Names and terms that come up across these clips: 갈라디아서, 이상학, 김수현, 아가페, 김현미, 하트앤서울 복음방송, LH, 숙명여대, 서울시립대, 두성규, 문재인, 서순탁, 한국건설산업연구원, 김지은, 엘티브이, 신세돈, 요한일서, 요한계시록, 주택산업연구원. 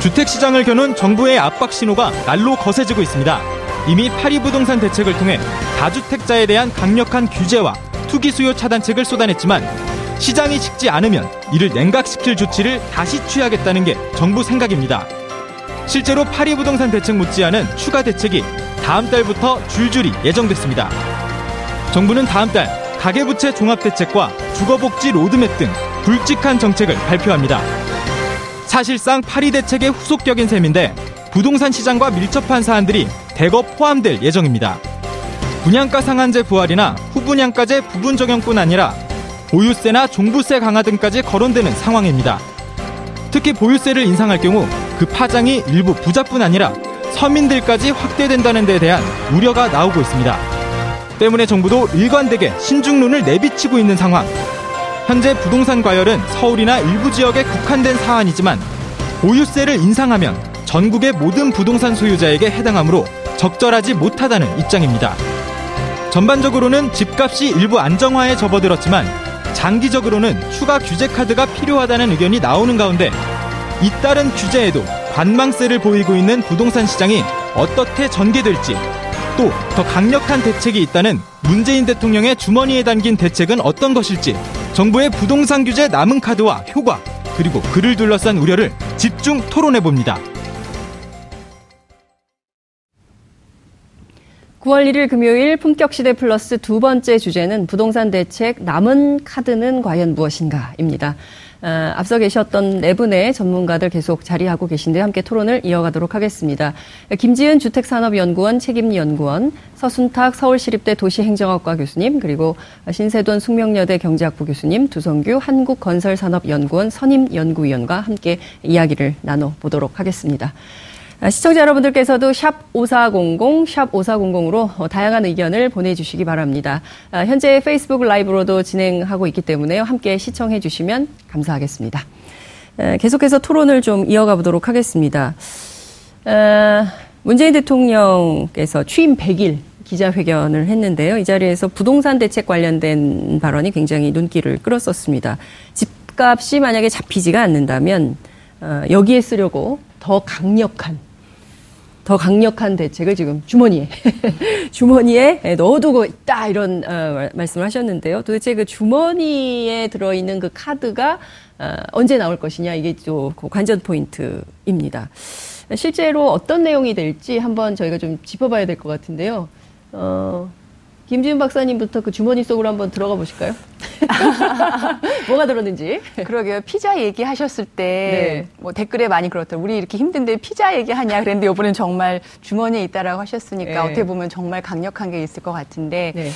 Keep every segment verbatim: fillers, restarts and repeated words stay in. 주택시장을 겨눈 정부의 압박 신호가 날로 거세지고 있습니다. 이미 파리 부동산 대책을 통해 다주택자에 대한 강력한 규제와 투기 수요 차단책을 쏟아냈지만, 시장이 식지 않으면 이를 냉각시킬 조치를 다시 취하겠다는 게 정부 생각입니다. 실제로 파리 부동산 대책 못지않은 추가 대책이 다음 달부터 줄줄이 예정됐습니다. 정부는 다음 달 가계부채 종합대책과 주거복지 로드맵 등 굵직한 정책을 발표합니다. 사실상 파리 대책의 후속격인 셈인데, 부동산 시장과 밀접한 사안들이 대거 포함될 예정입니다. 분양가 상한제 부활이나 후분양가제 부분 적용뿐 아니라 보유세나 종부세 강화 등까지 거론되는 상황입니다. 특히 보유세를 인상할 경우 그 파장이 일부 부자뿐 아니라 서민들까지 확대된다는 데 대한 우려가 나오고 있습니다. 때문에 정부도 일관되게 신중론을 내비치고 있는 상황. 현재 부동산 과열은 서울이나 일부 지역에 국한된 사안이지만, 보유세를 인상하면 전국의 모든 부동산 소유자에게 해당하므로 적절하지 못하다는 입장입니다. 전반적으로는 집값이 일부 안정화에 접어들었지만, 장기적으로는 추가 규제 카드가 필요하다는 의견이 나오는 가운데, 잇따른 규제에도 관망세를 보이고 있는 부동산 시장이 어떻게 전개될지, 또 더 강력한 대책이 있다는 문재인 대통령의 주머니에 담긴 대책은 어떤 것일지, 정부의 부동산 규제 남은 카드와 효과, 그리고 그를 둘러싼 우려를 집중 토론해봅니다. 구월 일일 금요일 품격시대 플러스 두 번째 주제는 부동산 대책 남은 카드는 과연 무엇인가입니다. 아, 앞서 계셨던 네 분의 전문가들 계속 자리하고 계신데 함께 토론을 이어가도록 하겠습니다. 김지은 주택산업연구원 책임연구원, 서순탁 서울시립대 도시행정학과 교수님, 그리고 신세돈 숙명여대 경제학부 교수님, 두성규 한국건설산업연구원 선임연구위원과 함께 이야기를 나눠보도록 하겠습니다. 시청자 여러분들께서도 샵 오사공공, 샵 오사공공으로 다양한 의견을 보내주시기 바랍니다. 현재 페이스북 라이브로도 진행하고 있기 때문에요. 함께 시청해 주시면 감사하겠습니다. 계속해서 토론을 좀 이어가 보도록 하겠습니다. 문재인 대통령께서 취임 백일 기자회견을 했는데요. 이 자리에서 부동산 대책 관련된 발언이 굉장히 눈길을 끌었었습니다. 집값이 만약에 잡히지가 않는다면 여기에 쓰려고 더 강력한 더 강력한 대책을 지금 주머니에, 주머니에 넣어두고 있다, 이런 어, 말씀을 하셨는데요. 도대체 그 주머니에 들어있는 그 카드가 어, 언제 나올 것이냐, 이게 또 관전 포인트입니다. 실제로 어떤 내용이 될지 한번 저희가 좀 짚어봐야 될 것 같은데요. 어, 김지은 박사님부터 그 주머니 속으로 한번 들어가 보실까요? 뭐가 들었는지. 그러게요. 피자 얘기하셨을 때 뭐 네. 댓글에 많이 그렇더라고요. 우리 이렇게 힘든데 피자 얘기하냐 그랬는데, 이번엔 정말 주머니에 있다라고 하셨으니까 네. 어떻게 보면 정말 강력한 게 있을 것 같은데 네.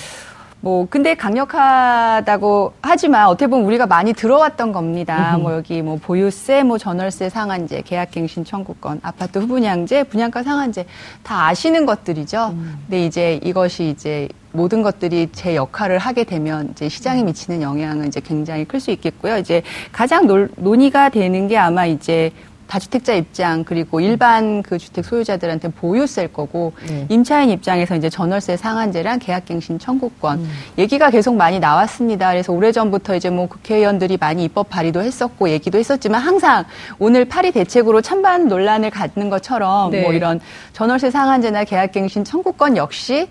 뭐 근데 강력하다고 하지만 어떻게 보면 우리가 많이 들어왔던 겁니다. 뭐 여기 뭐 보유세, 뭐 전월세 상한제, 계약갱신 청구권, 아파트 후분양제, 분양가 상한제 다 아시는 것들이죠. 음. 근데 이제 이것이 이제 모든 것들이 제 역할을 하게 되면 이제 시장에 미치는 영향은 이제 굉장히 클 수 있겠고요. 이제 가장 논, 논의가 되는 게 아마 이제 다주택자 입장, 그리고 일반 그 주택 소유자들한테 보유세일 거고, 네. 임차인 입장에서 이제 전월세 상한제랑 계약갱신 청구권 음. 얘기가 계속 많이 나왔습니다. 그래서 오래전부터 이제 뭐 국회의원들이 많이 입법 발의도 했었고 얘기도 했었지만, 항상 오늘 파리 대책으로 찬반 논란을 갖는 것처럼 네. 뭐 이런 전월세 상한제나 계약갱신 청구권 역시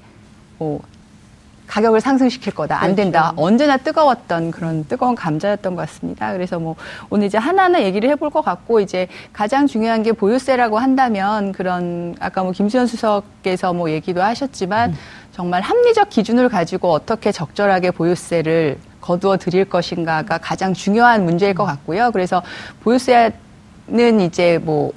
뭐 가격을 상승시킬 거다. 안 된다. 그렇죠. 언제나 뜨거웠던 그런 뜨거운 감자였던 것 같습니다. 그래서 뭐 오늘 이제 하나하나 얘기를 해볼 것 같고 이제 가장 중요한 게 보유세라고 한다면 그런 아까 뭐 김수현 수석께서 뭐 얘기도 하셨지만 음. 정말 합리적 기준을 가지고 어떻게 적절하게 보유세를 거두어 드릴 것인가가 가장 중요한 문제일 것 같고요. 그래서 보유세는 이제 뭐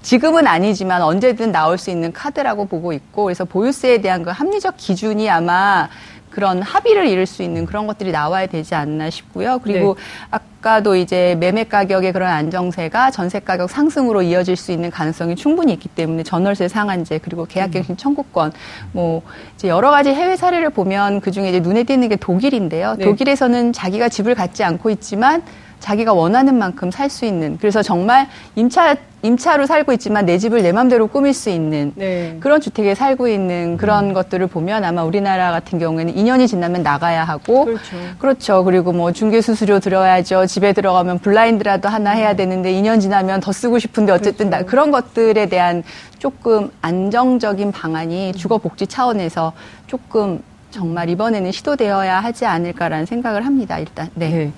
지금은 아니지만 언제든 나올 수 있는 카드라고 보고 있고 그래서 보유세에 대한 그 합리적 기준이 아마 그런 합의를 이룰 수 있는 그런 것들이 나와야 되지 않나 싶고요. 그리고 네. 아까도 이제 매매 가격의 그런 안정세가 전세 가격 상승으로 이어질 수 있는 가능성이 충분히 있기 때문에 전월세 상한제 그리고 계약갱신 청구권 뭐 이제 여러 가지 해외 사례를 보면 그중에 이제 눈에 띄는 게 독일인데요. 네. 독일에서는 자기가 집을 갖지 않고 있지만 자기가 원하는 만큼 살 수 있는 그래서 정말 임차 임차로 살고 있지만 내 집을 내 마음대로 꾸밀 수 있는 네. 그런 주택에 살고 있는 그런 음. 것들을 보면 아마 우리나라 같은 경우에는 이 년이 지나면 나가야 하고 그렇죠. 그렇죠. 그리고 뭐 중개 수수료 들어야죠. 집에 들어가면 블라인드라도 하나 해야 되는데 이 년 지나면 더 쓰고 싶은데 어쨌든 그렇죠. 나, 그런 것들에 대한 조금 안정적인 방안이 음. 주거 복지 차원에서 조금 정말 이번에는 시도되어야 하지 않을까라는 생각을 합니다. 일단 네. 네.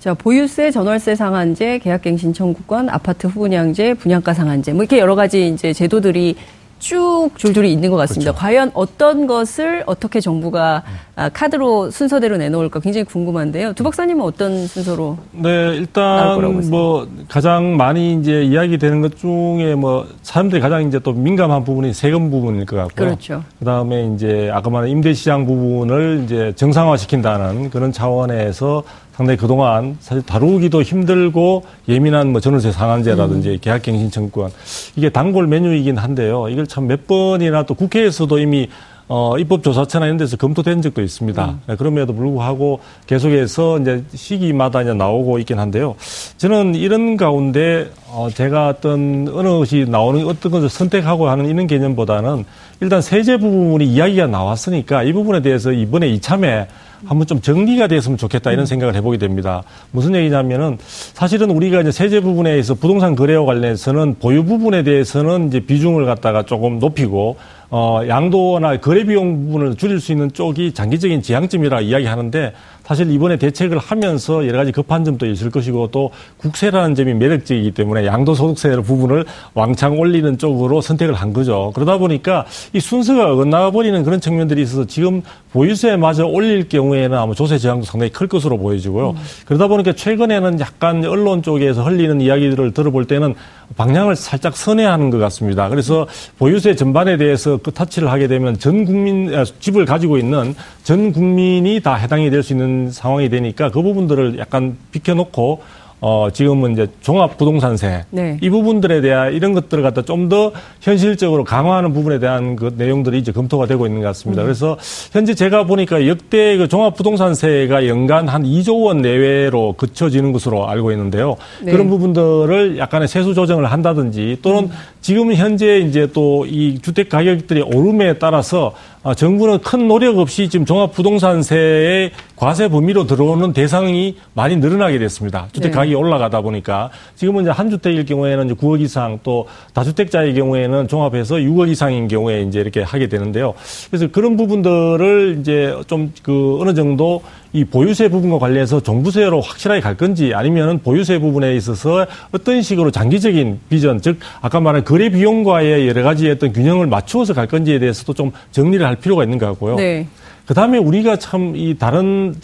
자, 보유세, 전월세 상한제, 계약갱신 청구권, 아파트 후분양제, 분양가 상한제, 뭐 이렇게 여러 가지 이제 제도들이 쭉 줄줄이 있는 것 같습니다. 그렇죠. 과연 어떤 것을 어떻게 정부가 아, 카드로 순서대로 내놓을까 굉장히 궁금한데요. 두 박사님은 어떤 순서로? 네, 일단 뭐 가장 많이 이제 이야기되는 것 중에 뭐 사람들이 가장 이제 또 민감한 부분이 세금 부분일 것 같고요. 그렇죠. 그다음에 이제 아까 말한 임대시장 부분을 이제 정상화시킨다는 그런 차원에서 상당히 그동안 사실 다루기도 힘들고 예민한 뭐 전월세 상한제라든지 음. 계약갱신 청구권 이게 단골 메뉴이긴 한데요. 이걸 참 몇 번이나 또 국회에서도 이미 어, 입법조사처나 이런 데서 검토된 적도 있습니다. 음. 그럼에도 불구하고 계속해서 이제 시기마다 이제 나오고 있긴 한데요. 저는 이런 가운데 어, 제가 어떤 어느 것이 나오는 어떤 것을 선택하고 하는 이런 개념보다는 일단 세제 부분이 이야기가 나왔으니까 이 부분에 대해서 이번에 이참에 한번 좀 정리가 됐으면 좋겠다 이런 생각을 해보게 됩니다. 무슨 얘기냐면은 사실은 우리가 이제 세제 부분에 있어서 부동산 거래와 관련해서는 보유 부분에 대해서는 이제 비중을 갖다가 조금 높이고 어 양도나 거래 비용 부분을 줄일 수 있는 쪽이 장기적인 지향점이라 이야기하는데 사실 이번에 대책을 하면서 여러 가지 급한 점도 있을 것이고 또 국세라는 점이 매력적이기 때문에 양도소득세 부분을 왕창 올리는 쪽으로 선택을 한 거죠. 그러다 보니까 이 순서가 어긋나버리는 그런 측면들이 있어서 지금 보유세마저 올릴 경우에는 아마 조세 저항도 상당히 클 것으로 보여지고요. 음. 그러다 보니까 최근에는 약간 언론 쪽에서 흘리는 이야기들을 들어볼 때는 방향을 살짝 선회하는 것 같습니다. 그래서 보유세 전반에 대해서 그 타치를 하게 되면 전 국민, 집을 가지고 있는 전 국민이 다 해당이 될 수 있는 상황이 되니까 그 부분들을 약간 비켜놓고 어 지금은 이제 종합부동산세 네. 이 부분들에 대한 이런 것들을 갖다 좀 더 현실적으로 강화하는 부분에 대한 그 내용들이 이제 검토가 되고 있는 것 같습니다. 음. 그래서 현재 제가 보니까 역대 그 종합부동산세가 연간 한 이조 원 내외로 그쳐지는 것으로 알고 있는데요. 네. 그런 부분들을 약간의 세수 조정을 한다든지 또는 음. 지금 현재 이제 또 이 주택 가격들이 오름에 따라서 정부는 큰 노력 없이 지금 종합부동산세의 과세 범위로 들어오는 대상이 많이 늘어나게 됐습니다. 주택 네. 가격이 올라가다 보니까 지금은 이제 한 주택일 경우에는 이제 구억 이상 또 다주택자의 경우에는 종합해서 육억 이상인 경우에 이제 이렇게 하게 되는데요. 그래서 그런 부분들을 이제 좀 그 어느 정도 이 보유세 부분과 관련해서 종부세로 확실하게 갈 건지 아니면은 보유세 부분에 있어서 어떤 식으로 장기적인 비전 즉 아까 말한 거래 비용과의 여러 가지 어떤 균형을 맞추어서 갈 건지에 대해서도 좀 정리를 할 필요가 있는 것 같고요. 네. 그다음에 우리가 참 이 다른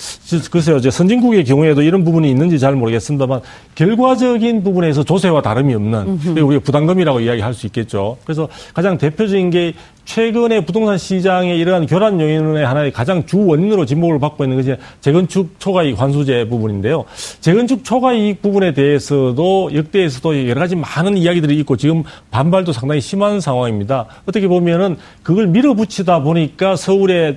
글쎄요, 이제 선진국의 경우에도 이런 부분이 있는지 잘 모르겠습니다만 결과적인 부분에서 조세와 다름이 없는 우리가 부담금이라고 이야기할 수 있겠죠. 그래서 가장 대표적인 게 최근에 부동산 시장의 이러한 교란 요인의 하나의 가장 주 원인으로 지목을 받고 있는 것이 재건축 초과이익 환수제 부분인데요. 재건축 초과이익 부분에 대해서도 역대에서도 여러 가지 많은 이야기들이 있고 지금 반발도 상당히 심한 상황입니다. 어떻게 보면은 그걸 밀어붙이다 보니까 서울에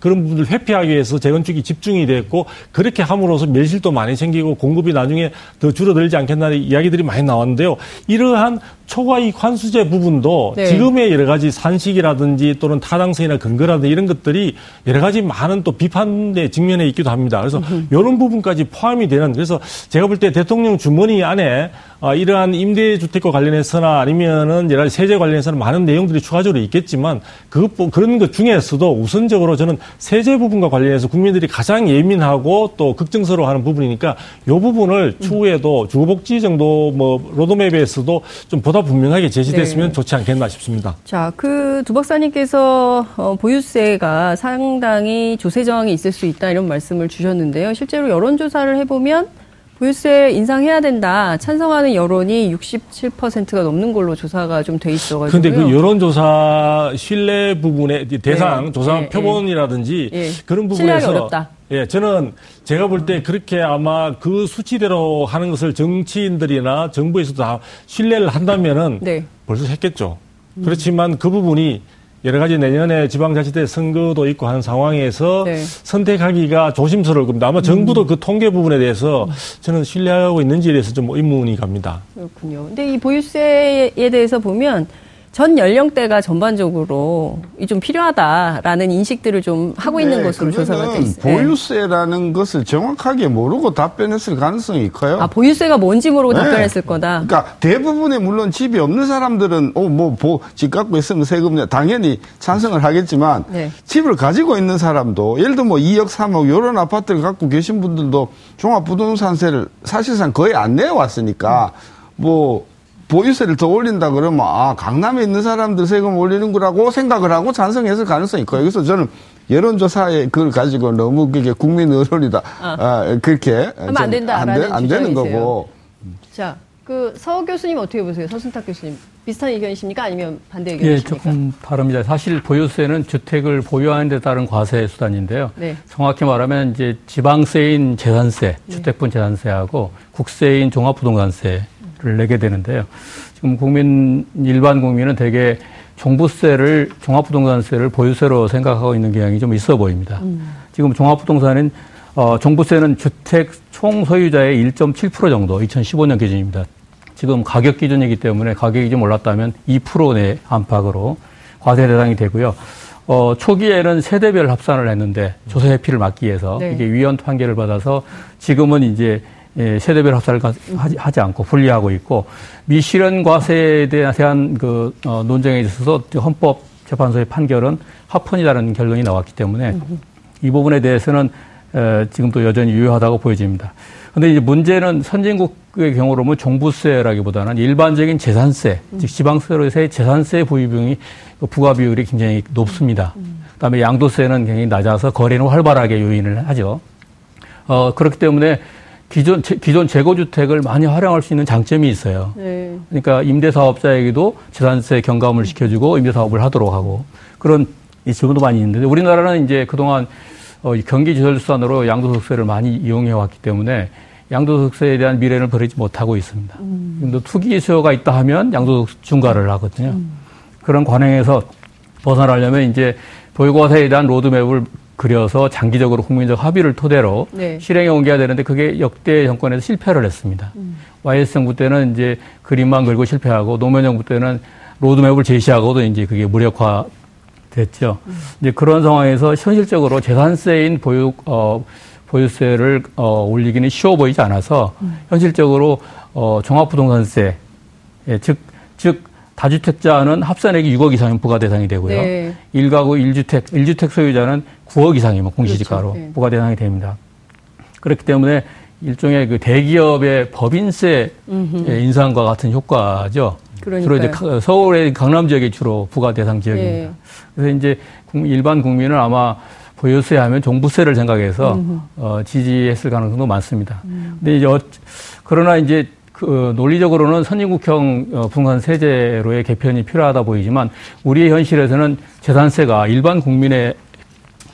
그런 부분을 회피하기 위해서 재건축이 집중이 됐고 그렇게 함으로써 밀실도 많이 생기고 공급이 나중에 더 줄어들지 않겠다는 이야기들이 많이 나왔는데요. 이러한 초과이익 환수제 부분도 네. 지금의 여러 가지 산식이라든지 또는 타당성이나 근거라든지 이런 것들이 여러 가지 많은 또 비판의 직면에 있기도 합니다. 그래서 음흠. 이런 부분까지 포함이 되는 그래서 제가 볼 때 대통령 주머니 안에 아, 이러한 임대주택과 관련해서나 아니면은 여러 가지 세제 관련해서는 많은 내용들이 추가적으로 있겠지만 그, 그런 것 중에서도 우선적으로 저는 세제 부분과 관련해서 국민들이 가장 예민하고 또 걱정스러워하는 부분이니까 이 부분을 추후에도 주거복지 정도 뭐 로드맵에서도 좀 보다 분명하게 제시됐으면 네. 좋지 않겠나 싶습니다. 자, 그 두 박사님께서 어, 보유세가 상당히 조세 저항이 있을 수 있다 이런 말씀을 주셨는데요. 실제로 여론조사를 해보면 보유세 인상해야 된다. 찬성하는 여론이 육십칠 퍼센트가 넘는 걸로 조사가 좀 돼 있어가지고요. 그런데 그 여론조사 신뢰 부분에 대상, 네. 조사 네. 표본이라든지 네. 그런 부분에서 신뢰하기 어렵다. 예, 저는 제가 볼 때 그렇게 아마 그 수치대로 하는 것을 정치인들이나 정부에서도 다 신뢰를 한다면은 네. 벌써 했겠죠. 음. 그렇지만 그 부분이 여러 가지 내년에 지방자치대 선거도 있고 한 상황에서 네. 선택하기가 조심스러울 겁니다. 아마 정부도 음. 그 통계 부분에 대해서 저는 신뢰하고 있는지에 대해서 좀 의문이 갑니다. 그렇군요. 근데 이 보유세에 대해서 보면 전 연령대가 전반적으로 이 좀 필요하다라는 인식들을 좀 하고 있는 네, 것으로 조사가 돼 있어요. 보유세라는 네. 것을 정확하게 모르고 답변했을 가능성이 커요. 아, 보유세가 뭔지 모르고 네. 답변했을 거다. 그러니까 대부분의 물론 집이 없는 사람들은 어, 뭐 집 갖고 있으면 세금이냐 당연히 찬성을 하겠지만 네. 집을 가지고 있는 사람도 예를 들어 뭐 이억 삼억 이런 아파트를 갖고 계신 분들도 종합부동산세를 사실상 거의 안 내왔으니까 음. 뭐. 보유세를 더 올린다 그러면 아 강남에 있는 사람들 세금 올리는 거라고 생각을 하고 찬성했을 가능성이 커요. 그래서 저는 여론조사에 그걸 가지고 너무 그게 국민 의론이다. 아. 아, 그렇게 하면 안 된다. 안, 되, 안 되는 거고. 자, 그 서 교수님 어떻게 보세요? 서순탁 교수님 비슷한 의견이십니까? 아니면 반대 의견이십니까? 예, 조금 다릅니다. 사실 보유세는 주택을 보유하는 데 따른 과세 수단인데요. 네. 정확히 말하면 이제 지방세인 재산세, 네. 주택분 재산세하고 국세인 종합부동산세. 를 내게 되는데요. 지금 국민 일반 국민은 대개 종부세를 종합부동산세를 보유세로 생각하고 있는 경향이 좀 있어 보입니다. 음. 지금 종합부동산은 어, 종부세는 주택 총 소유자의 일 점 칠 퍼센트 정도 이천십오 년 기준입니다. 지금 가격 기준이기 때문에 가격이 좀 올랐다면 이 퍼센트 내 안팎으로 과세 대상이 되고요. 어, 초기에는 세대별 합산을 했는데 조세 회피를 막기 위해서 네. 이게 위헌 판결을 받아서 지금은 이제 예, 세대별 합산을 하지 않고 분리하고 있고 미실현 과세에 대한 그 어, 논쟁에 있어서 헌법재판소의 판결은 합헌이라는 결론이 나왔기 때문에 이 부분에 대해서는 에, 지금도 여전히 유효하다고 보여집니다. 그런데 이제 문제는 선진국의 경우로는 종부세라기보다는 일반적인 재산세, 즉 지방세로서의 재산세 부유비용이 부과 비율이 굉장히 높습니다. 그다음에 양도세는 굉장히 낮아서 거래는 활발하게 유인을 하죠. 어, 그렇기 때문에 기존, 제, 기존 재고주택을 많이 활용할 수 있는 장점이 있어요. 네. 그러니까 임대사업자에게도 재산세 경감을 시켜주고 임대사업을 하도록 하고 그런 지원도 많이 있는데 우리나라는 이제 그동안 어, 경기지설수단으로 양도소득세를 많이 이용해왔기 때문에 양도소득세에 대한 미래를 버리지 못하고 있습니다. 음. 투기 수요가 있다 하면 양도소득세 중과를 하거든요. 음. 그런 관행에서 벗어나려면 이제 보유과세에 대한 로드맵을 그려서 장기적으로 국민적 합의를 토대로 네. 실행에 옮겨야 되는데 그게 역대 정권에서 실패를 했습니다. 음. 와이에스 정부 때는 이제 그림만 그리고 실패하고 노무현 정부 때는 로드맵을 제시하고도 이제 그게 무력화됐죠. 음. 이제 그런 상황에서 현실적으로 재산세인 보유 어, 보유세를 어, 올리기는 쉬워 보이지 않아서 음. 현실적으로 어, 종합부동산세 예, 즉 즉. 다주택자는 합산액이 육억 이상이면 부과 대상이 되고요. 네. 일가구 일주택, 일주택 소유자는 구억 이상이면 공시지가로 그렇죠. 네. 부과 대상이 됩니다. 그렇기 때문에 일종의 그 대기업의 법인세 음흠. 인상과 같은 효과죠. 그러니까요. 주로 이제 서울의 강남 지역이 주로 부과 대상 지역입니다. 네. 그래서 이제 일반 국민은 아마 보유세 하면 종부세를 생각해서 어, 지지했을 가능성도 많습니다. 음. 근데 이제 어, 그러나 이제 그 논리적으로는 선진국형 부동산 세제로의 개편이 필요하다 보이지만 우리의 현실에서는 재산세가 일반 국민의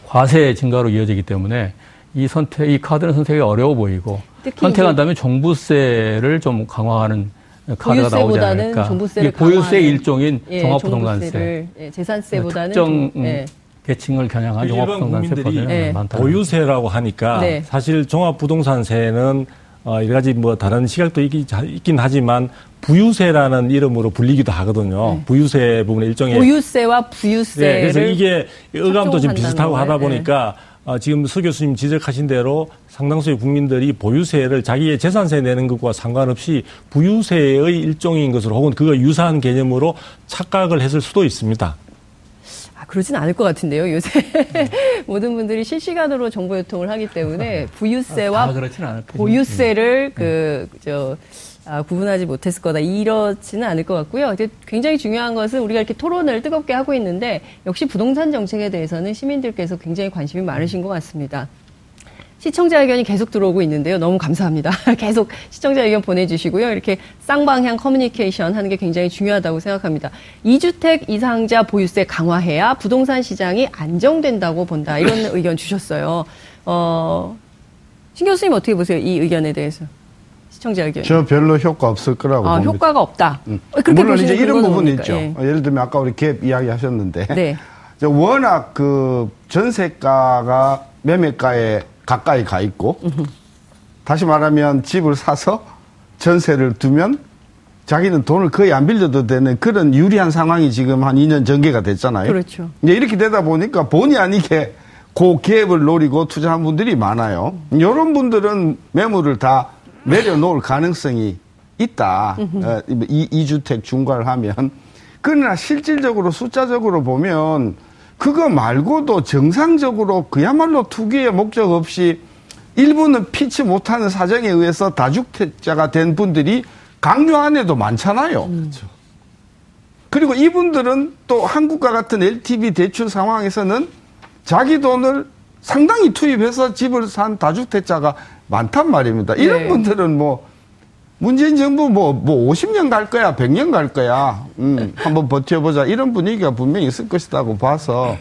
과세 증가로 이어지기 때문에 이 선택, 이 카드는 선택이 어려워 보이고 선택한다면 종부세를 좀 강화하는 카드가 나오지 않을까. 보유세보다는 보유세 일종인 예, 종합부동산세, 예, 재산세보다는 특정 좀, 예. 계층을 겨냥한 종합부동산세 법이 네. 많다. 보유세라고 하니까 네. 사실 종합부동산세는 어, 여러 가지 뭐 다른 시각도 있긴, 있긴 하지만 부유세라는 이름으로 불리기도 하거든요. 네. 부유세 부분의 일종의 보유세와 부유세. 네, 그래서 이게 어감도 좀 비슷하고 하다 보니까 네. 아, 지금 서 교수님 지적하신 대로 상당수의 국민들이 보유세를 자기의 재산세 내는 것과 상관없이 부유세의 일종인 것으로 혹은 그거 유사한 개념으로 착각을 했을 수도 있습니다. 아, 그러진 않을 것 같은데요. 요새 모든 분들이 실시간으로 정보 유통을 하기 때문에 부유세와 보유세를 그, 저, 아, 구분하지 못했을 거다. 이렇지는 않을 것 같고요. 굉장히 중요한 것은 우리가 이렇게 토론을 뜨겁게 하고 있는데 역시 부동산 정책에 대해서는 시민들께서 굉장히 관심이 많으신 것 같습니다. 시청자 의견이 계속 들어오고 있는데요. 너무 감사합니다. 계속 시청자 의견 보내주시고요. 이렇게 쌍방향 커뮤니케이션 하는 게 굉장히 중요하다고 생각합니다. 이 주택 이상자 보유세 강화해야 부동산 시장이 안정된다고 본다. 이런 의견 주셨어요. 어, 신 교수님 어떻게 보세요? 이 의견에 대해서. 시청자 의견. 저 별로 효과 없을 거라고 아, 봅니다. 효과가 없다. 응. 물론 이제 이런 부분이 있죠. 예. 예를 들면 아까 우리 갭 이야기 하셨는데 네. 워낙 그 전세가가 매매가에 가까이 가 있고 으흠. 다시 말하면 집을 사서 전세를 두면 자기는 돈을 거의 안 빌려도 되는 그런 유리한 상황이 지금 한 이 년 전개가 됐잖아요. 그렇죠. 이제 이렇게 되다 보니까 본의 아니게 그 기업을 노리고 투자한 분들이 많아요. 음. 이런 분들은 매물을 다 내려놓을 가능성이 있다. 어, 이, 이주택 중과를 하면. 그러나 실질적으로 숫자적으로 보면 그거 말고도 정상적으로 그야말로 투기의 목적 없이 일부는 피치 못하는 사정에 의해서 다주택자가 된 분들이 강요 안에도 많잖아요. 음. 그리고 이분들은 또 한국과 같은 엘티브이 대출 상황에서는 자기 돈을 상당히 투입해서 집을 산 다주택자가 많단 말입니다. 이런 네. 분들은 뭐, 문재인 정부 뭐, 뭐, 오십 년 갈 거야, 백 년 갈 거야, 음, 한번 버텨보자. 이런 분위기가 분명히 있을 것이라고 봐서,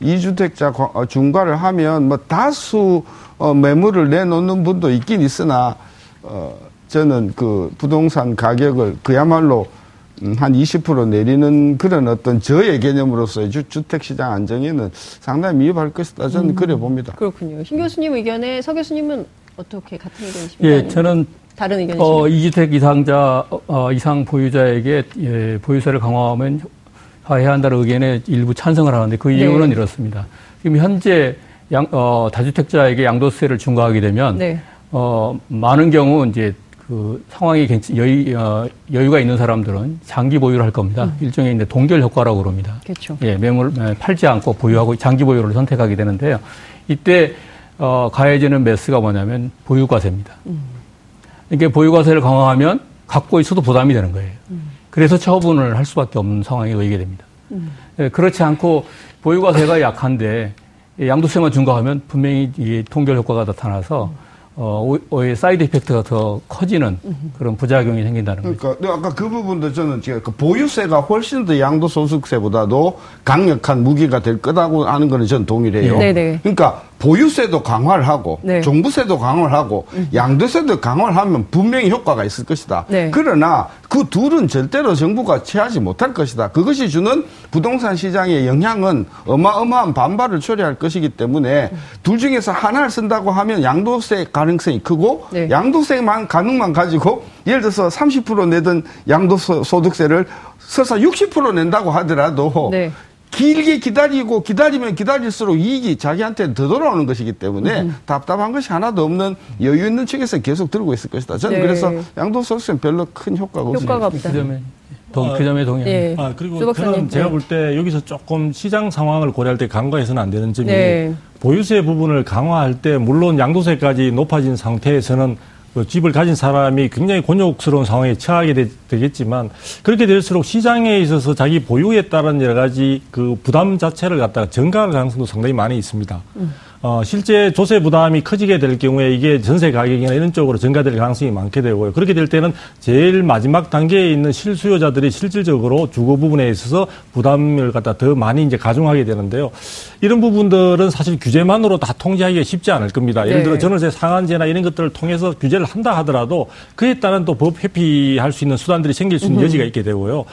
이주택자 중과를 하면, 뭐, 다수, 어, 매물을 내놓는 분도 있긴 있으나, 어, 저는 그 부동산 가격을 그야말로, 음, 한 이십 퍼센트 내리는 그런 어떤 저의 개념으로서의 주, 주택시장 안정에는 상당히 미흡할 것이다. 저는 음, 그래 봅니다. 그렇군요. 신 교수님 의견에 서 교수님은 어떻게 같은 의견이십니까? 예, 저는 다른 의견이십니까? 어, 이 주택 이상자 어, 이상 보유자에게 예, 보유세를 강화하면 해야 한다는 의견에 일부 찬성을 하는데 그 이유는 네. 이렇습니다. 지금 현재 양, 어, 다주택자에게 양도세를 중과하게 되면 네. 어, 많은 경우 이제 그 상황이 여유, 어, 여유가 있는 사람들은 장기 보유를 할 겁니다. 음. 일종의 이제 동결 효과라고 그럽니다. 그렇죠. 예, 매물 팔지 않고 보유하고 장기 보유를 선택하게 되는데요. 이때 어, 가해지는 매스가 뭐냐면 보유과세입니다. 음. 그러니까 보유과세를 강화하면 갖고 있어도 부담이 되는 거예요. 음. 그래서 처분을 할 수밖에 없는 상황에 놓이게 됩니다. 음. 예, 그렇지 않고 보유과세가 약한데 양도세만 중과하면 분명히 이게 통결 효과가 나타나서 어, 오히려 사이드 이펙트가 더 커지는 그런 부작용이 생긴다는 거죠. 그러니까 아까 그 부분도 저는 제가 그 보유세가 훨씬 더 양도소득세보다도 강력한 무기가 될 거라고 하는 거는 저는 동의를 해요. 네네. 그러니까 보유세도 강화를 하고 네. 종부세도 강화를 하고 음. 양도세도 강화를 하면 분명히 효과가 있을 것이다. 네. 그러나 그 둘은 절대로 정부가 취하지 못할 것이다. 그것이 주는 부동산 시장의 영향은 어마어마한 반발을 초래할 것이기 때문에 음. 둘 중에서 하나를 쓴다고 하면 양도세 가능성이 크고 네. 양도세만 가능만 가지고 예를 들어서 삼십 퍼센트 내던 양도소득세를 설사 육십 퍼센트 낸다고 하더라도 네. 길게 기다리고 기다리면 기다릴수록 이익이 자기한테 더 돌아오는 것이기 때문에 음. 답답한 것이 하나도 없는 여유 있는 측에서 계속 들고 있을 것이다. 저는 네. 그래서 양도소득세는 별로 큰 효과가 없습니다. 효과가 없다. 그 점에, 동, 아, 그 점에 동의합니다. 예. 아, 그리고 저는 제가 볼 때 여기서 조금 시장 상황을 고려할 때 간과해서는 안 되는 점이 네. 보유세 부분을 강화할 때 물론 양도세까지 높아진 상태에서는 그 집을 가진 사람이 굉장히 곤욕스러운 상황에 처하게 되, 되겠지만 그렇게 될수록 시장에 있어서 자기 보유에 따른 여러 가지 그 부담 자체를 갖다가 증가할 가능성도 상당히 많이 있습니다. 음. 어, 실제 조세 부담이 커지게 될 경우에 이게 전세 가격이나 이런 쪽으로 증가될 가능성이 많게 되고요. 그렇게 될 때는 제일 마지막 단계에 있는 실수요자들이 실질적으로 주거 부분에 있어서 부담을 갖다 더 많이 이제 가중하게 되는데요. 이런 부분들은 사실 규제만으로 다 통제하기가 쉽지 않을 겁니다. 예를 들어 전월세 상한제나 이런 것들을 통해서 규제를 한다 하더라도 그에 따른 또 법 회피할 수 있는 수단들이 생길 수 있는 여지가 있게 되고요.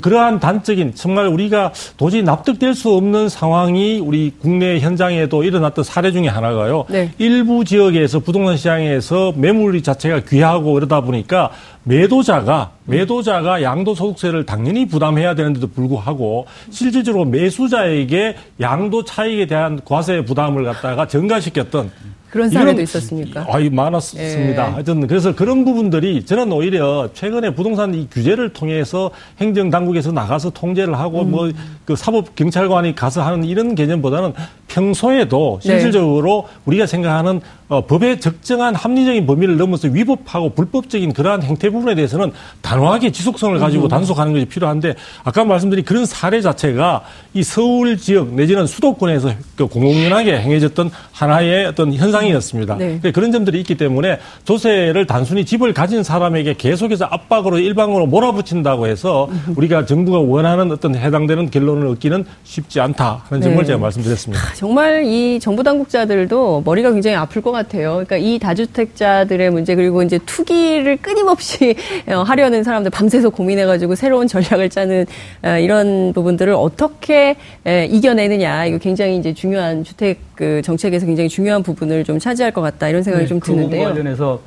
그러한 단적인, 정말 우리가 도저히 납득될 수 없는 상황이 우리 국내 현장에도 일어났던 사례 중에 하나가요. 네. 일부 지역에서 부동산 시장에서 매물이 자체가 귀하고 이러다 보니까 매도자가 매도자가 양도소득세를 당연히 부담해야 되는데도 불구하고 실질적으로 매수자에게 양도 차익에 대한 과세 부담을 갖다가 전가시켰던 그런 사례도 있었습니까? 아이 많았습니다. 예. 하여튼 그래서 그런 부분들이 저는 오히려 최근에 부동산 이 규제를 통해서 행정 당국에서 나가서 통제를 하고 음. 뭐 그 사법 경찰관이 가서 하는 이런 개념보다는 평소에도 실질적으로 네. 우리가 생각하는 어, 법의 적정한 합리적인 범위를 넘어서 위법하고 불법적인 그러한 행태 부분에 대해서는 단호하게 지속성을 가지고 음. 단속하는 것이 필요한데, 아까 말씀드린 그런 사례 자체가 이 서울 지역 내지는 수도권에서 그 공공연하게 행해졌던 하나의 어떤 현상 이었습니다. 네. 그런 점들이 있기 때문에 조세를 단순히 집을 가진 사람에게 계속해서 압박으로 일방으로 몰아붙인다고 해서 우리가 정부가 원하는 어떤 해당되는 결론을 얻기는 쉽지 않다 하는 점을 네. 제가 말씀드렸습니다. 하, 정말 이 정부 당국자들도 머리가 굉장히 아플 것 같아요. 그러니까 이 다주택자들의 문제, 그리고 이제 투기를 끊임없이 하려는 사람들 밤새서 고민해가지고 새로운 전략을 짜는 이런 부분들을 어떻게 이겨내느냐, 이거 굉장히 이제 중요한 주택 그 정책에서 굉장히 중요한 부분을 좀 차지할 것 같다, 이런 생각이 네, 좀 그 드는데요. 관련해서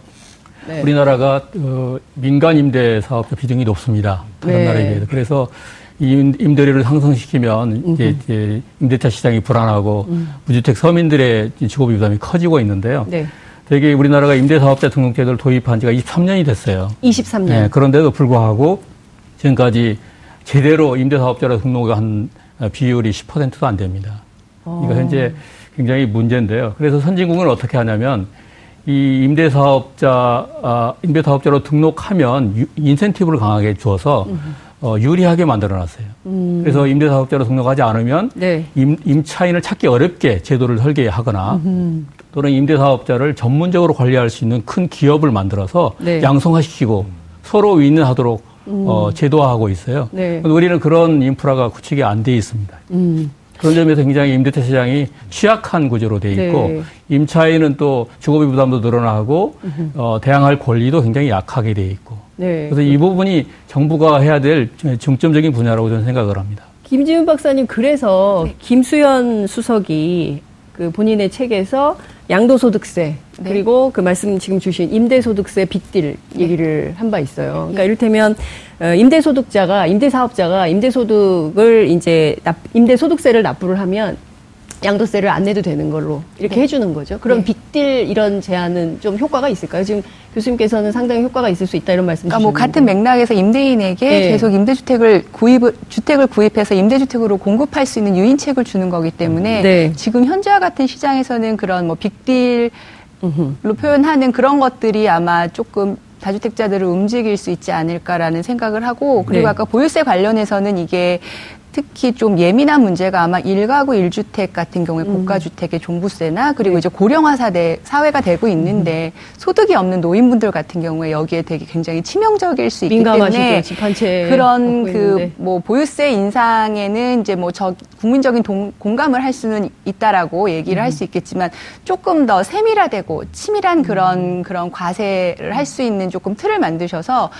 네. 우리나라가 어, 민간 임대 사업자 비중이 높습니다. 다른 네. 나라에 비해서. 그래서 이 임대료를 상승시키면 이제, 이제 임대차 시장이 불안하고 음. 무주택 서민들의 주거비 부담이 커지고 있는데요. 네. 되게 우리나라가 임대 사업자 등록제도를 도입한 지가 이십삼 년이 됐어요. 이십삼 년. 네, 그런데도 불구하고 지금까지 제대로 임대 사업자로 등록한 비율이 십 퍼센트도 안 됩니다. 어. 그러니까 현재 굉장히 문제인데요. 그래서 선진국은 어떻게 하냐면 이 임대사업자, 아, 임대사업자로 등록하면 유, 인센티브를 강하게 주어서 음. 어, 유리하게 만들어놨어요. 음. 그래서 임대사업자로 등록하지 않으면 네. 임, 임차인을 찾기 어렵게 제도를 설계하거나 음. 또는 임대사업자를 전문적으로 관리할 수 있는 큰 기업을 만들어서 네. 양성화시키고 서로 윈윈하도록 음. 어, 제도화하고 있어요. 네. 우리는 그런 인프라가 구축이 안 돼 있습니다. 음. 그런 점에서 굉장히 임대차 시장이 취약한 구조로 돼 있고 네. 임차인은 또 주거비 부담도 늘어나고 어, 대항할 권리도 굉장히 약하게 돼 있고 네. 그래서 이 부분이 정부가 해야 될 중점적인 분야라고 저는 생각을 합니다. 김지은 박사님, 그래서 네. 김수현 수석이 그 본인의 책에서 양도소득세 네. 그리고 그 말씀 지금 주신 임대소득세 빅딜 얘기를 네. 한 바 있어요. 그러니까 이를테면 임대소득자가 임대사업자가 임대소득을 이제 임대소득세를 납부를 하면 양도세를 안 내도 되는 걸로 이렇게 네. 해주는 거죠. 그럼 네. 빅딜 이런 제안은 좀 효과가 있을까요? 지금 교수님께서는 상당히 효과가 있을 수 있다 이런 말씀 주셨는데. 그러니까 뭐 같은 맥락에서 임대인에게 네. 계속 임대주택을 구입, 주택을 구입해서 임대주택으로 공급할 수 있는 유인책을 주는 거기 때문에 네. 지금 현재와 같은 시장에서는 그런 뭐 빅딜로 표현하는 그런 것들이 아마 조금 다주택자들을 움직일 수 있지 않을까라는 생각을 하고, 그리고 네. 아까 보유세 관련해서는 이게 특히 좀 예민한 문제가 아마 일가구 일주택 같은 경우에 음. 고가주택의 종부세나 그리고 네. 이제 고령화 사대, 사회가 되고 있는데 음. 소득이 없는 노인분들 같은 경우에 여기에 되게 굉장히 치명적일 수 있기 때문에 그런 그 뭐 보유세 인상에는 이제 뭐 저 국민적인 동, 공감을 할 수는 있다라고 얘기를 음. 할 수 있겠지만 조금 더 세밀화되고 치밀한 그런 음. 그런 과세를 할 수 있는 조금 틀을 만드셔서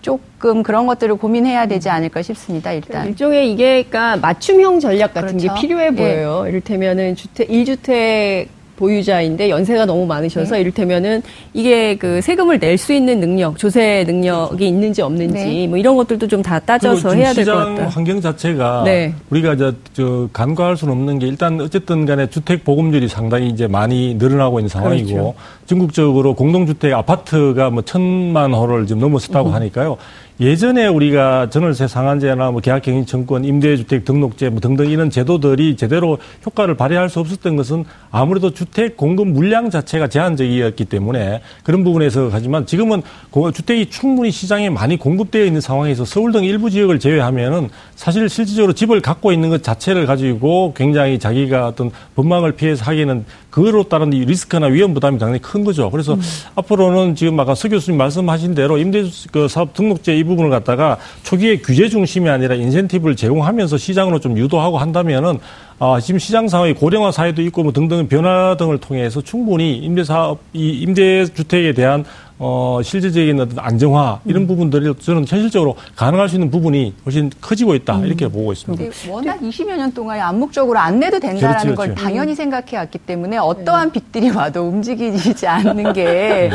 조금 그런 것들을 고민해야 되지 않을까 싶습니다. 일단 일종의 이게 그러니까 맞춤형 전략 같은 그렇죠. 게 필요해 보여요. 예. 이를테면은 주택 일 주택 보유자인데 연세가 너무 많으셔서 네. 이를테면은 이게 그 세금을 낼 수 있는 능력, 조세 능력이 있는지 없는지 네. 뭐 이런 것들도 좀 다 따져서 해야 될 것 같다. 시장 환경 자체가 네. 우리가 저, 저 간과할 수는 없는 게 일단 어쨌든 간에 주택 보급률이 상당히 이제 많이 늘어나고 있는 상황이고 그렇죠. 전국적으로 공동주택 아파트가 뭐 천만 호를 지금 넘었었다고 음. 하니까요. 예전에 우리가 전월세 상한제나 뭐 계약갱신청권, 임대주택 등록제 뭐 등등 이런 제도들이 제대로 효과를 발휘할 수 없었던 것은 아무래도 주택 공급 물량 자체가 제한적이었기 때문에 그런 부분에서 하지만 지금은 주택이 충분히 시장에 많이 공급되어 있는 상황에서 서울 등 일부 지역을 제외하면은 사실 실질적으로 집을 갖고 있는 것 자체를 가지고 굉장히 자기가 어떤 법망을 피해서 하기에는 그로 따른 리스크나 위험 부담이 당연히 큰 거죠. 그래서 음. 앞으로는 지금 아까 서 교수님 말씀하신 대로 임대사업 등록제 이 부분을 갖다가 초기에 규제 중심이 아니라 인센티브를 제공하면서 시장으로 좀 유도하고 한다면은 아, 지금 시장 상황이 고령화 사회도 있고 뭐 등등 변화 등을 통해서 충분히 임대사업, 이 임대주택에 대한 어, 실질적인 어떤 안정화, 이런 음. 부분들이 저는 현실적으로 가능할 수 있는 부분이 훨씬 커지고 있다, 음. 이렇게 보고 있습니다. 근데 워낙 이십여 년 동안 암묵적으로 안 내도 된다라는 그렇지, 그렇지. 걸 당연히 음. 생각해 왔기 때문에 어떠한 빚들이 와도 움직이지 않는 게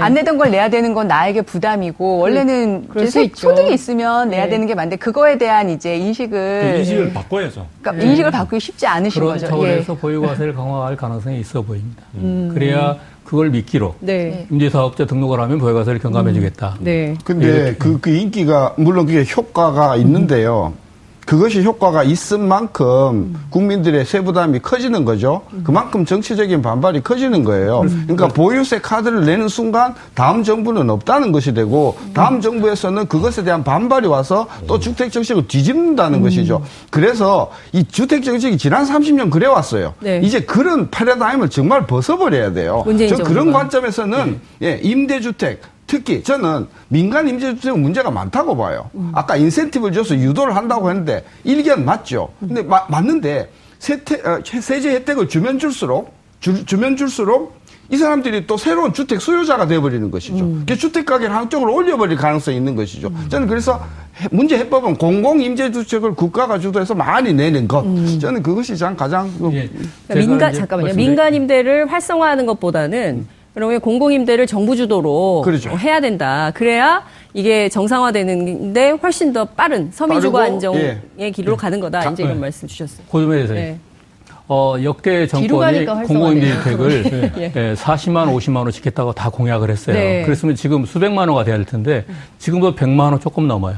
안 네. 내던 걸 내야 되는 건 나에게 부담이고, 원래는 소, 소득이 있으면 내야 네. 되는 게 맞는데, 그거에 대한 이제 인식을. 그 인식을 네. 바꿔야죠. 그러니까 네. 인식을 바꾸기 쉽지 않으신 그런 거죠. 그런 차원에서 예. 보유과세를 강화할 가능성이 있어 보입니다. 음. 그래야 그걸 미끼로 네. 임대사업자 등록을 하면 보유과세를 경감해주겠다. 음. 네. 근데 그, 그 인기가 물론 그게 효과가 있는데요. 음. 그것이 효과가 있은 만큼 국민들의 세부담이 커지는 거죠. 그만큼 정치적인 반발이 커지는 거예요. 그러니까 보유세 카드를 내는 순간 다음 정부는 없다는 것이 되고 다음 정부에서는 그것에 대한 반발이 와서 또 주택정책을 뒤집는다는 것이죠. 그래서 이 주택정책이 지난 삼십 년 그래왔어요. 네. 이제 그런 패러다임을 정말 벗어버려야 돼요. 저 그런 관점에서는 네. 예, 임대주택. 특히 저는 민간 임대주택은 문제가 많다고 봐요. 음. 아까 인센티브를 줘서 유도를 한다고 했는데 일견 맞죠. 근데 마, 맞는데 세태, 세제 혜택을 주면 줄수록 주, 주면 줄수록 이 사람들이 또 새로운 주택 수요자가 되어버리는 것이죠. 음. 주택 가격을 한쪽으로 올려버릴 가능성이 있는 것이죠. 음. 저는 그래서 문제 해법은 공공 임대주택을 국가가 주도해서 많이 내는 것. 음. 저는 그것이 가장 예. 그러니까 민간 잠깐만요. 민간 임대를 활성화하는 것보다는. 음. 그러면 공공임대를 정부 주도로 그렇죠. 해야 된다. 그래야 이게 정상화되는데 훨씬 더 빠른 서민주거 안정의 예. 길로 예. 가는 거다. 자, 이제 이런 네. 말씀 주셨어요. 그 점에 대해서 네. 어, 역대 정권이 공공임대주택을 네. 네. 사십만 원, 오십만 원씩 했다고 다 공약을 했어요. 네. 그랬으면 지금 수백만 원가 돼야 할 텐데 지금도 백만 원 조금 넘어요.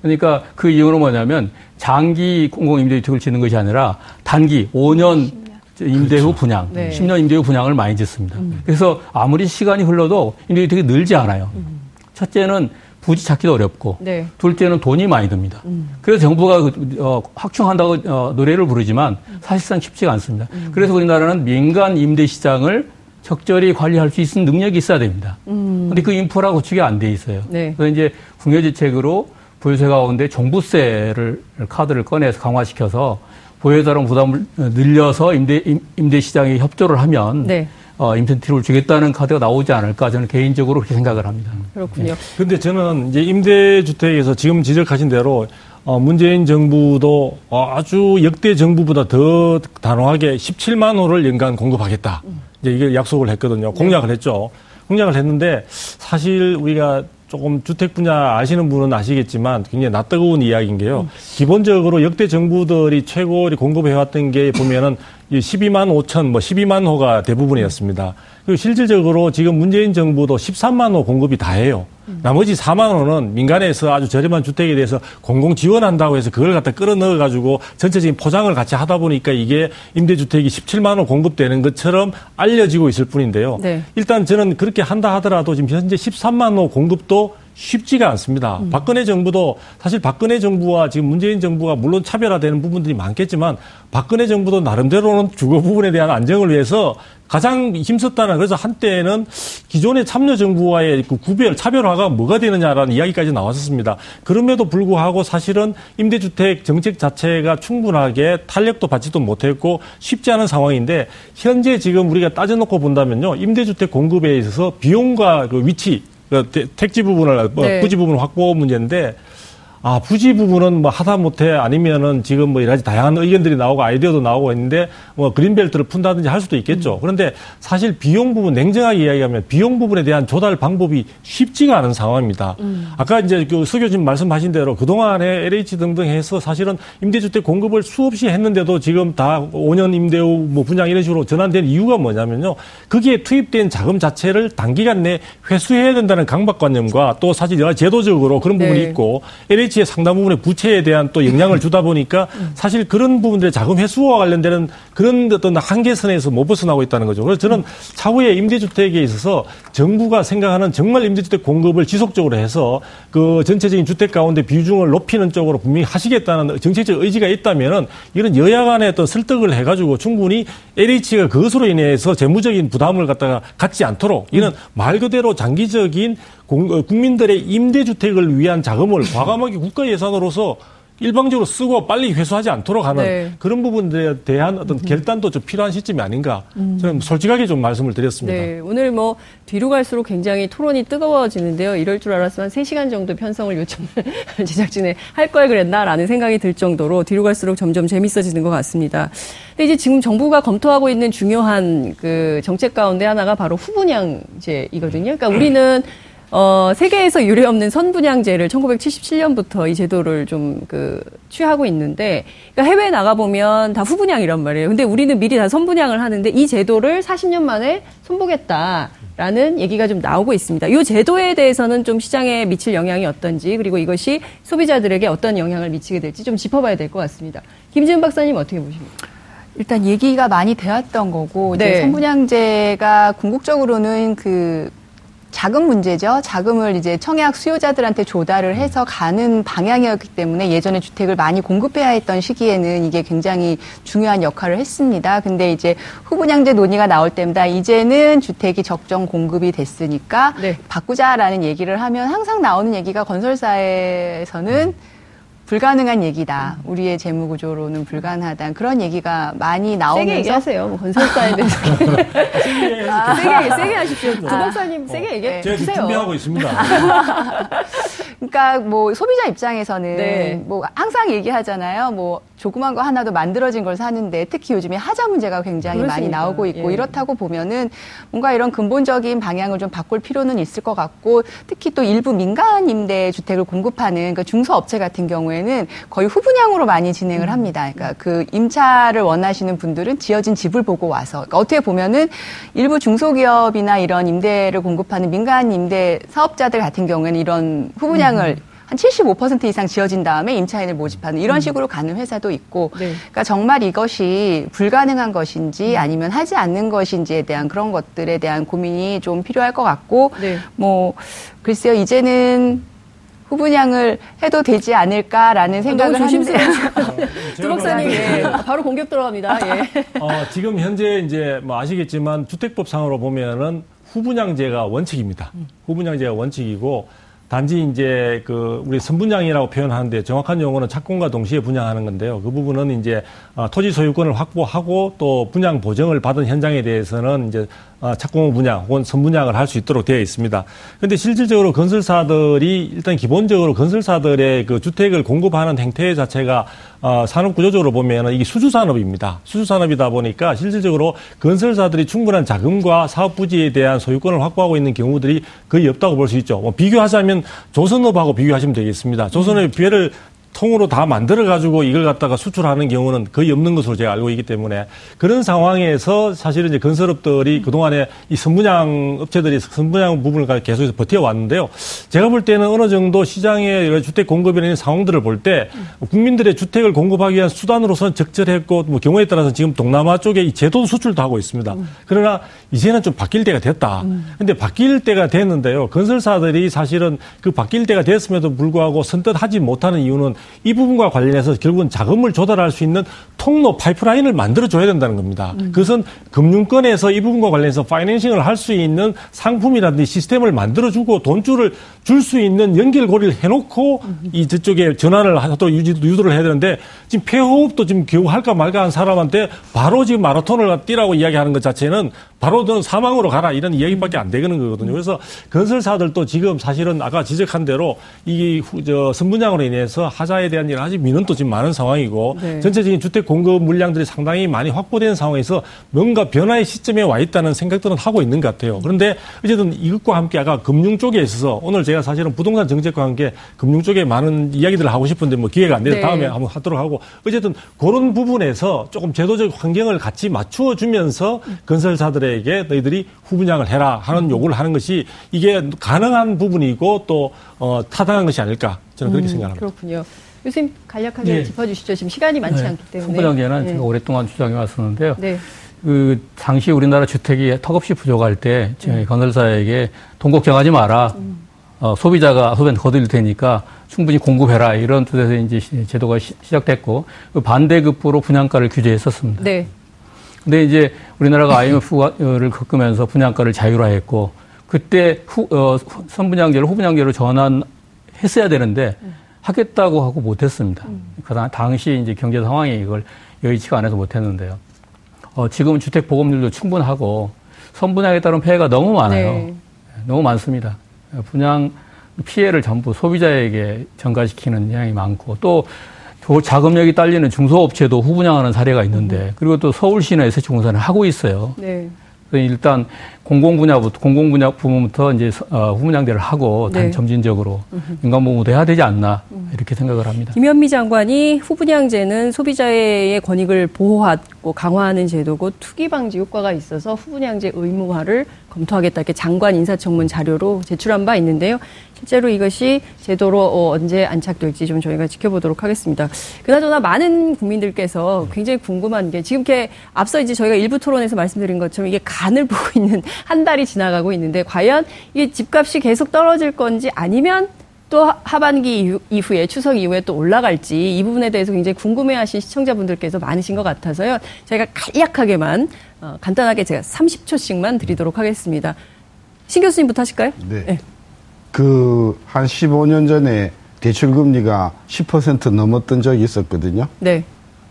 그러니까 그 이유는 뭐냐면 장기 공공임대주택을 짓는 것이 아니라 단기 오 년 임대 후 그렇죠. 분양, 네. 십 년 임대 후 분양을 많이 짓습니다. 음. 그래서 아무리 시간이 흘러도 임대주택이 늘지 않아요. 음. 첫째는 부지 찾기도 어렵고, 네. 둘째는 돈이 많이 듭니다. 음. 그래서 정부가 어, 확충한다고 어, 노래를 부르지만 사실상 쉽지가 않습니다. 음. 그래서 우리나라는 민간 임대 시장을 적절히 관리할 수 있는 능력이 있어야 됩니다. 그런데 음. 그 인프라 구축이 안 돼 있어요. 네. 그래서 이제 궁여지책으로 보유세 가운데 종부세를 카드를 꺼내서 강화시켜서 보유자랑 부담을 늘려서 임대, 임대 시장에 협조를 하면 네. 어, 임센티브를 주겠다는 카드가 나오지 않을까 저는 개인적으로 그렇게 생각을 합니다. 그렇군요. 그런데 네. 저는 이제 임대주택에서 지금 지적하신 대로 어, 문재인 정부도 아주 역대 정부보다 더 단호하게 십칠만 호를 연간 공급하겠다. 이제 이걸 약속을 했거든요. 공약을 네. 했죠. 공약을 했는데 사실 우리가 조금 주택 분야 아시는 분은 아시겠지만 굉장히 낯뜨거운 이야기인 게요. 음. 기본적으로 역대 정부들이 최고로 공급해왔던 게 보면은 십이만 오천, 뭐 십이만 호가 대부분이었습니다. 그리고 실질적으로 지금 문재인 정부도 십삼만 호 공급이 다예요. 음. 나머지 사만 호는 민간에서 아주 저렴한 주택에 대해서 공공 지원한다고 해서 그걸 갖다 끌어넣어가지고 전체적인 포장을 같이 하다 보니까 이게 임대주택이 십칠만 호 공급되는 것처럼 알려지고 있을 뿐인데요. 네. 일단 저는 그렇게 한다 하더라도 지금 현재 십삼만 호 공급도 쉽지가 않습니다. 음. 박근혜 정부도 사실 박근혜 정부와 지금 문재인 정부가 물론 차별화되는 부분들이 많겠지만 박근혜 정부도 나름대로는 주거 부분에 대한 안정을 위해서 가장 힘썼다는 그래서 한때는 기존의 참여정부와의 그 구별, 차별화가 뭐가 되느냐라는 이야기까지 나왔었습니다. 그럼에도 불구하고 사실은 임대주택 정책 자체가 충분하게 탄력도 받지도 못했고 쉽지 않은 상황인데 현재 지금 우리가 따져놓고 본다면요. 임대주택 공급에 있어서 비용과 그 위치, 택지 부분을, 네. 부지 부분 확보 문제인데, 아, 부지 부분은 뭐 하다 못해 아니면은 지금 뭐 여러 가지 다양한 의견들이 나오고 아이디어도 나오고 있는데, 뭐 그린벨트를 푼다든지 할 수도 있겠죠. 음. 그런데 사실 비용 부분, 냉정하게 이야기하면 비용 부분에 대한 조달 방법이 쉽지가 않은 상황입니다. 음. 아까 이제 그 서 교수님 말씀하신 대로 그동안에 엘에이치 등등 해서 사실은 임대주택 공급을 수없이 했는데도 지금 다 오 년 임대 후 뭐 분양 이런 식으로 전환된 이유가 뭐냐면요. 거기에 투입된 자금 자체를 단기간 내에 회수해야 된다는 강박관념과 또 사실 여러 제도적으로 그런 부분이 네. 있고, 엘에이치 상당 부분의 부채에 대한 또 영향을 주다 보니까 사실 그런 부분들의 자금 회수와 관련되는 그런 어떤 한계선에서 못 벗어나고 있다는 거죠. 그래서 저는 차후에 임대주택에 있어서 정부가 생각하는 정말 임대주택 공급을 지속적으로 해서 그 전체적인 주택 가운데 비중을 높이는 쪽으로 분명히 하시겠다는 정책적 의지가 있다면은 이런 여야 간의 어떤 설득을 해가지고 충분히 엘에이치가 그것으로 인해서 재무적인 부담을 갖다가 갖지 않도록 이는 말 그대로 장기적인 공, 국민들의 임대주택을 위한 자금을 과감하게 국가 예산으로서 일방적으로 쓰고 빨리 회수하지 않도록 하는 네. 그런 부분들에 대한 어떤 결단도 좀 필요한 시점이 아닌가 저는 솔직하게 좀 말씀을 드렸습니다. 네, 오늘 뭐 뒤로 갈수록 굉장히 토론이 뜨거워지는데요. 이럴 줄 알았으면 세 시간 정도 편성을 요청을 제작진에 할 걸 그랬나라는 생각이 들 정도로 뒤로 갈수록 점점 재밌어지는 것 같습니다. 근데 이제 지금 정부가 검토하고 있는 중요한 그 정책 가운데 하나가 바로 후분양제이거든요. 그러니까 우리는 어, 세계에서 유례없는 선분양제를 천구백칠십칠 년부터 이 제도를 좀, 그, 취하고 있는데, 그러니까 해외에 나가보면 다 후분양이란 말이에요. 근데 우리는 미리 다 선분양을 하는데, 이 제도를 사십 년 만에 손보겠다라는 얘기가 좀 나오고 있습니다. 이 제도에 대해서는 좀 시장에 미칠 영향이 어떤지, 그리고 이것이 소비자들에게 어떤 영향을 미치게 될지 좀 짚어봐야 될 것 같습니다. 김지은 박사님 어떻게 보십니까? 일단 얘기가 많이 되었던 거고, 네. 이제 선분양제가 궁극적으로는 그, 자금 문제죠. 자금을 이제 청약 수요자들한테 조달을 해서 가는 방향이었기 때문에 예전에 주택을 많이 공급해야 했던 시기에는 이게 굉장히 중요한 역할을 했습니다. 근데 이제 후분양제 논의가 나올 때마다 이제는 주택이 적정 공급이 됐으니까 네. 바꾸자라는 얘기를 하면 항상 나오는 얘기가 건설사에서는 불가능한 얘기다. 우리의 재무 구조로는 불가능하다. 그런 얘기가 많이 나오면서 세게 얘기하세요. 뭐 건설사에 대해서 세게, 아, 세게 세게 하십시오. 두 박사님 아, 세게 얘기해 주세요. 제가 준비하고 있습니다. 그러니까 뭐 소비자 입장에서는 네. 뭐 항상 얘기하잖아요. 뭐 조그만 거 하나도 만들어진 걸 사는데 특히 요즘에 하자 문제가 굉장히 그렇습니다. 많이 나오고 있고 예. 이렇다고 보면은 뭔가 이런 근본적인 방향을 좀 바꿀 필요는 있을 것 같고 특히 또 일부 민간 임대 주택을 공급하는 그러니까 중소업체 같은 경우에 는 거의 후분양으로 많이 진행을 합니다. 그러니까 그 임차를 원하시는 분들은 지어진 집을 보고 와서 그러니까 어떻게 보면은 일부 중소기업이나 이런 임대를 공급하는 민간 임대 사업자들 같은 경우에는 이런 후분양을 음. 한 칠십오 퍼센트 이상 지어진 다음에 임차인을 모집하는 이런 식으로 가는 회사도 있고 네. 그러니까 정말 이것이 불가능한 것인지 아니면 하지 않는 것인지에 대한 그런 것들에 대한 고민이 좀 필요할 것 같고 네. 뭐 글쎄요 이제는 후분양을 해도 되지 않을까라는 생각을 하는데 두 박사님 예, 바로 공격 들어갑니다. 예. 어, 지금 현재 이제 뭐 아시겠지만 주택법상으로 보면은 후분양제가 원칙입니다. 음. 후분양제가 원칙이고 단지 이제 그 우리 선분양이라고 표현하는데 정확한 용어는 착공과 동시에 분양하는 건데요. 그 부분은 이제 토지 소유권을 확보하고 또 분양 보증을 받은 현장에 대해서는 이제 착공 분양 혹은 선분양을 할 수 있도록 되어 있습니다. 그런데 실질적으로 건설사들이 일단 기본적으로 건설사들의 그 주택을 공급하는 행태 자체가 산업 구조적으로 보면은 이게 수주 산업입니다. 수주 산업이다 보니까 실질적으로 건설사들이 충분한 자금과 사업 부지에 대한 소유권을 확보하고 있는 경우들이 거의 없다고 볼 수 있죠. 뭐 비교하자면 조선업하고 비교하시면 되겠습니다. 조선업의 비례를 통으로 다 만들어가지고 이걸 갖다가 수출하는 경우는 거의 없는 것으로 제가 알고 있기 때문에 그런 상황에서 사실은 이제 건설업들이 그동안에 이 선분양 업체들이 선분양 부분을 계속해서 버텨왔는데요. 제가 볼 때는 어느 정도 시장의 주택 공급이라는 상황들을 볼 때 국민들의 주택을 공급하기 위한 수단으로서는 적절했고 뭐 경우에 따라서는 지금 동남아 쪽에 이 제도 수출도 하고 있습니다. 그러나 이제는 좀 바뀔 때가 됐다. 근데 바뀔 때가 됐는데요. 건설사들이 사실은 그 바뀔 때가 됐음에도 불구하고 선뜻 하지 못하는 이유는 이 부분과 관련해서 결국은 자금을 조달할 수 있는 통로 파이프라인을 만들어줘야 된다는 겁니다. 음. 그것은 금융권에서 이 부분과 관련해서 파이낸싱을 할 수 있는 상품이라든지 시스템을 만들어주고 돈줄을 줄 수 있는 연결고리를 해놓고 음. 이 저쪽에 전환을 또 유도를 해야 되는데 지금 폐호흡도 지금 겨우 할까 말까 한 사람한테 바로 지금 마라톤을 뛰라고 이야기하는 것 자체는 바로 넌 사망으로 가라 이런 이야기밖에 안 되는 거거든요. 그래서 건설사들도 지금 사실은 아까 지적한 대로 이 저 선분양으로 인해서 하자 에 대한 일은 아직 민원도 지금 많은 상황이고 네. 전체적인 주택 공급 물량들이 상당히 많이 확보된 상황에서 뭔가 변화의 시점에 와 있다는 생각들은 하고 있는 것 같아요. 그런데 어쨌든 이것과 함께 아까 금융 쪽에 있어서 오늘 제가 사실은 부동산 정책과 함께 금융 쪽에 많은 이야기들을 하고 싶은데 뭐 기회가 안 돼서 네. 다음에 한번 하도록 하고 어쨌든 그런 부분에서 조금 제도적 환경을 같이 맞추어주면서 건설사들에게 너희들이 후분양을 해라 하는 요구를 하는 것이 이게 가능한 부분이고 또 어, 타당한 것이 아닐까 저는 그렇게 음, 생각합니다. 그렇군요. 교수님 간략하게 예. 짚어주시죠. 지금 시간이 많지 네. 않기 때문에. 후분양제는 네. 제가 오랫동안 주장해 왔었는데요. 네. 그 당시 우리나라 주택이 턱없이 부족할 때 음. 건설사에게 돈 걱정하지 마라. 음. 어, 소비자가 소비한테 거둘 테니까 충분히 공급해라. 이런 뜻에서 이제 제도가 시, 시작됐고 그 반대급부로 분양가를 규제했었습니다. 네. 근데 이제 우리나라가 아이엠에프를 겪으면서 분양가를 자율화했고 그때 후, 어, 선분양제를 후분양제로 전환했어야 되는데 음. 하겠다고 하고 못했습니다. 음. 그 당시 이제 경제 상황이 이걸 여의치가 않아서 못했는데요. 어, 지금은 주택 보급률도 충분하고 선분양에 따른 피해가 너무 많아요. 네. 너무 많습니다. 분양 피해를 전부 소비자에게 전가시키는 양이 많고 또 자금력이 딸리는 중소업체도 후분양하는 사례가 있는데 그리고 또 서울시나 에스에이치 공사는 하고 있어요. 네. 그래서 일단 공공 분야부터 공공 분야 부문부터 이제 후분양대를 하고 네. 단 점진적으로 민간 부문도 해야 되지 않나 이렇게 생각을 합니다. 김현미 장관이 후분양제는 소비자의 권익을 보호하고 강화하는 제도고 투기 방지 효과가 있어서 후분양제 의무화를 검토하겠다 이렇게 장관 인사청문 자료로 제출한 바 있는데요. 실제로 이것이 제도로 언제 안착될지 좀 저희가 지켜보도록 하겠습니다. 그나저나 많은 국민들께서 굉장히 궁금한 게 지금 이렇게 앞서 이제 저희가 일부 토론에서 말씀드린 것처럼 이게 간을 보고 있는 한 달이 지나가고 있는데 과연 이게 집값이 계속 떨어질 건지 아니면 또 하반기 이후에 추석 이후에 또 올라갈지 이 부분에 대해서 굉장히 궁금해하신 시청자분들께서 많으신 것 같아서요. 저희가 간략하게만 어, 간단하게 제가 삼십 초씩만 드리도록 하겠습니다. 신 교수님부터 하실까요? 네. 네. 그 한 십오 년 전에 대출금리가 십 퍼센트 넘었던 적이 있었거든요. 네.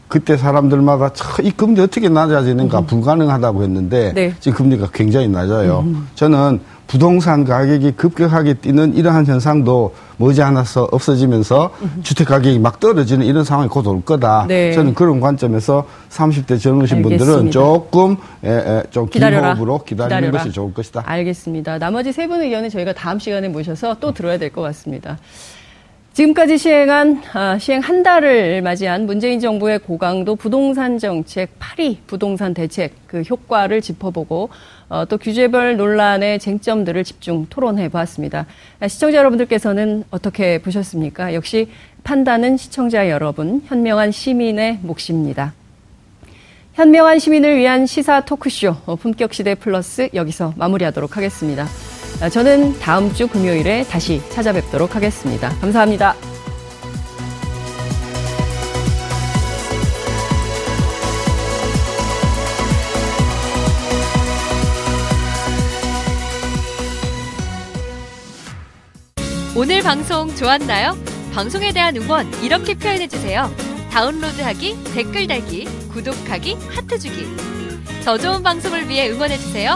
그때 사람들마다 이 금리 어떻게 낮아지는가 음. 불가능하다고 했는데 네. 지금 금리가 굉장히 낮아요. 음. 저는 부동산 가격이 급격하게 뛰는 이러한 현상도 머지않아서 없어지면서 음. 주택 가격이 막 떨어지는 이런 상황이 곧 올 거다. 네. 저는 그런 관점에서 삼십 대 젊으신 알겠습니다. 분들은 조금 에, 에, 좀 기다려라. 기다리는 기다려라. 것이 좋을 것이다. 알겠습니다. 나머지 세 분의 의견은 저희가 다음 시간에 모셔서 또 들어야 될 것 같습니다. 지금까지 시행한, 아, 시행 한 달을 맞이한 문재인 정부의 고강도 부동산 정책, 파리 부동산 대책, 그 효과를 짚어보고, 어, 또 규제별 논란의 쟁점들을 집중 토론해 보았습니다. 아, 시청자 여러분들께서는 어떻게 보셨습니까? 역시 판단은 시청자 여러분, 현명한 시민의 몫입니다. 현명한 시민을 위한 시사 토크쇼, 어, 품격시대 플러스 여기서 마무리하도록 하겠습니다. 저는 다음 주 금요일에 다시 찾아뵙도록 하겠습니다. 감사합니다. 오늘 방송 좋았나요? 방송에 대한 응원 이렇게 표현해주세요. 다운로드하기, 댓글 달기, 구독하기, 하트 주기. 더 좋은 방송을 위해 응원해주세요.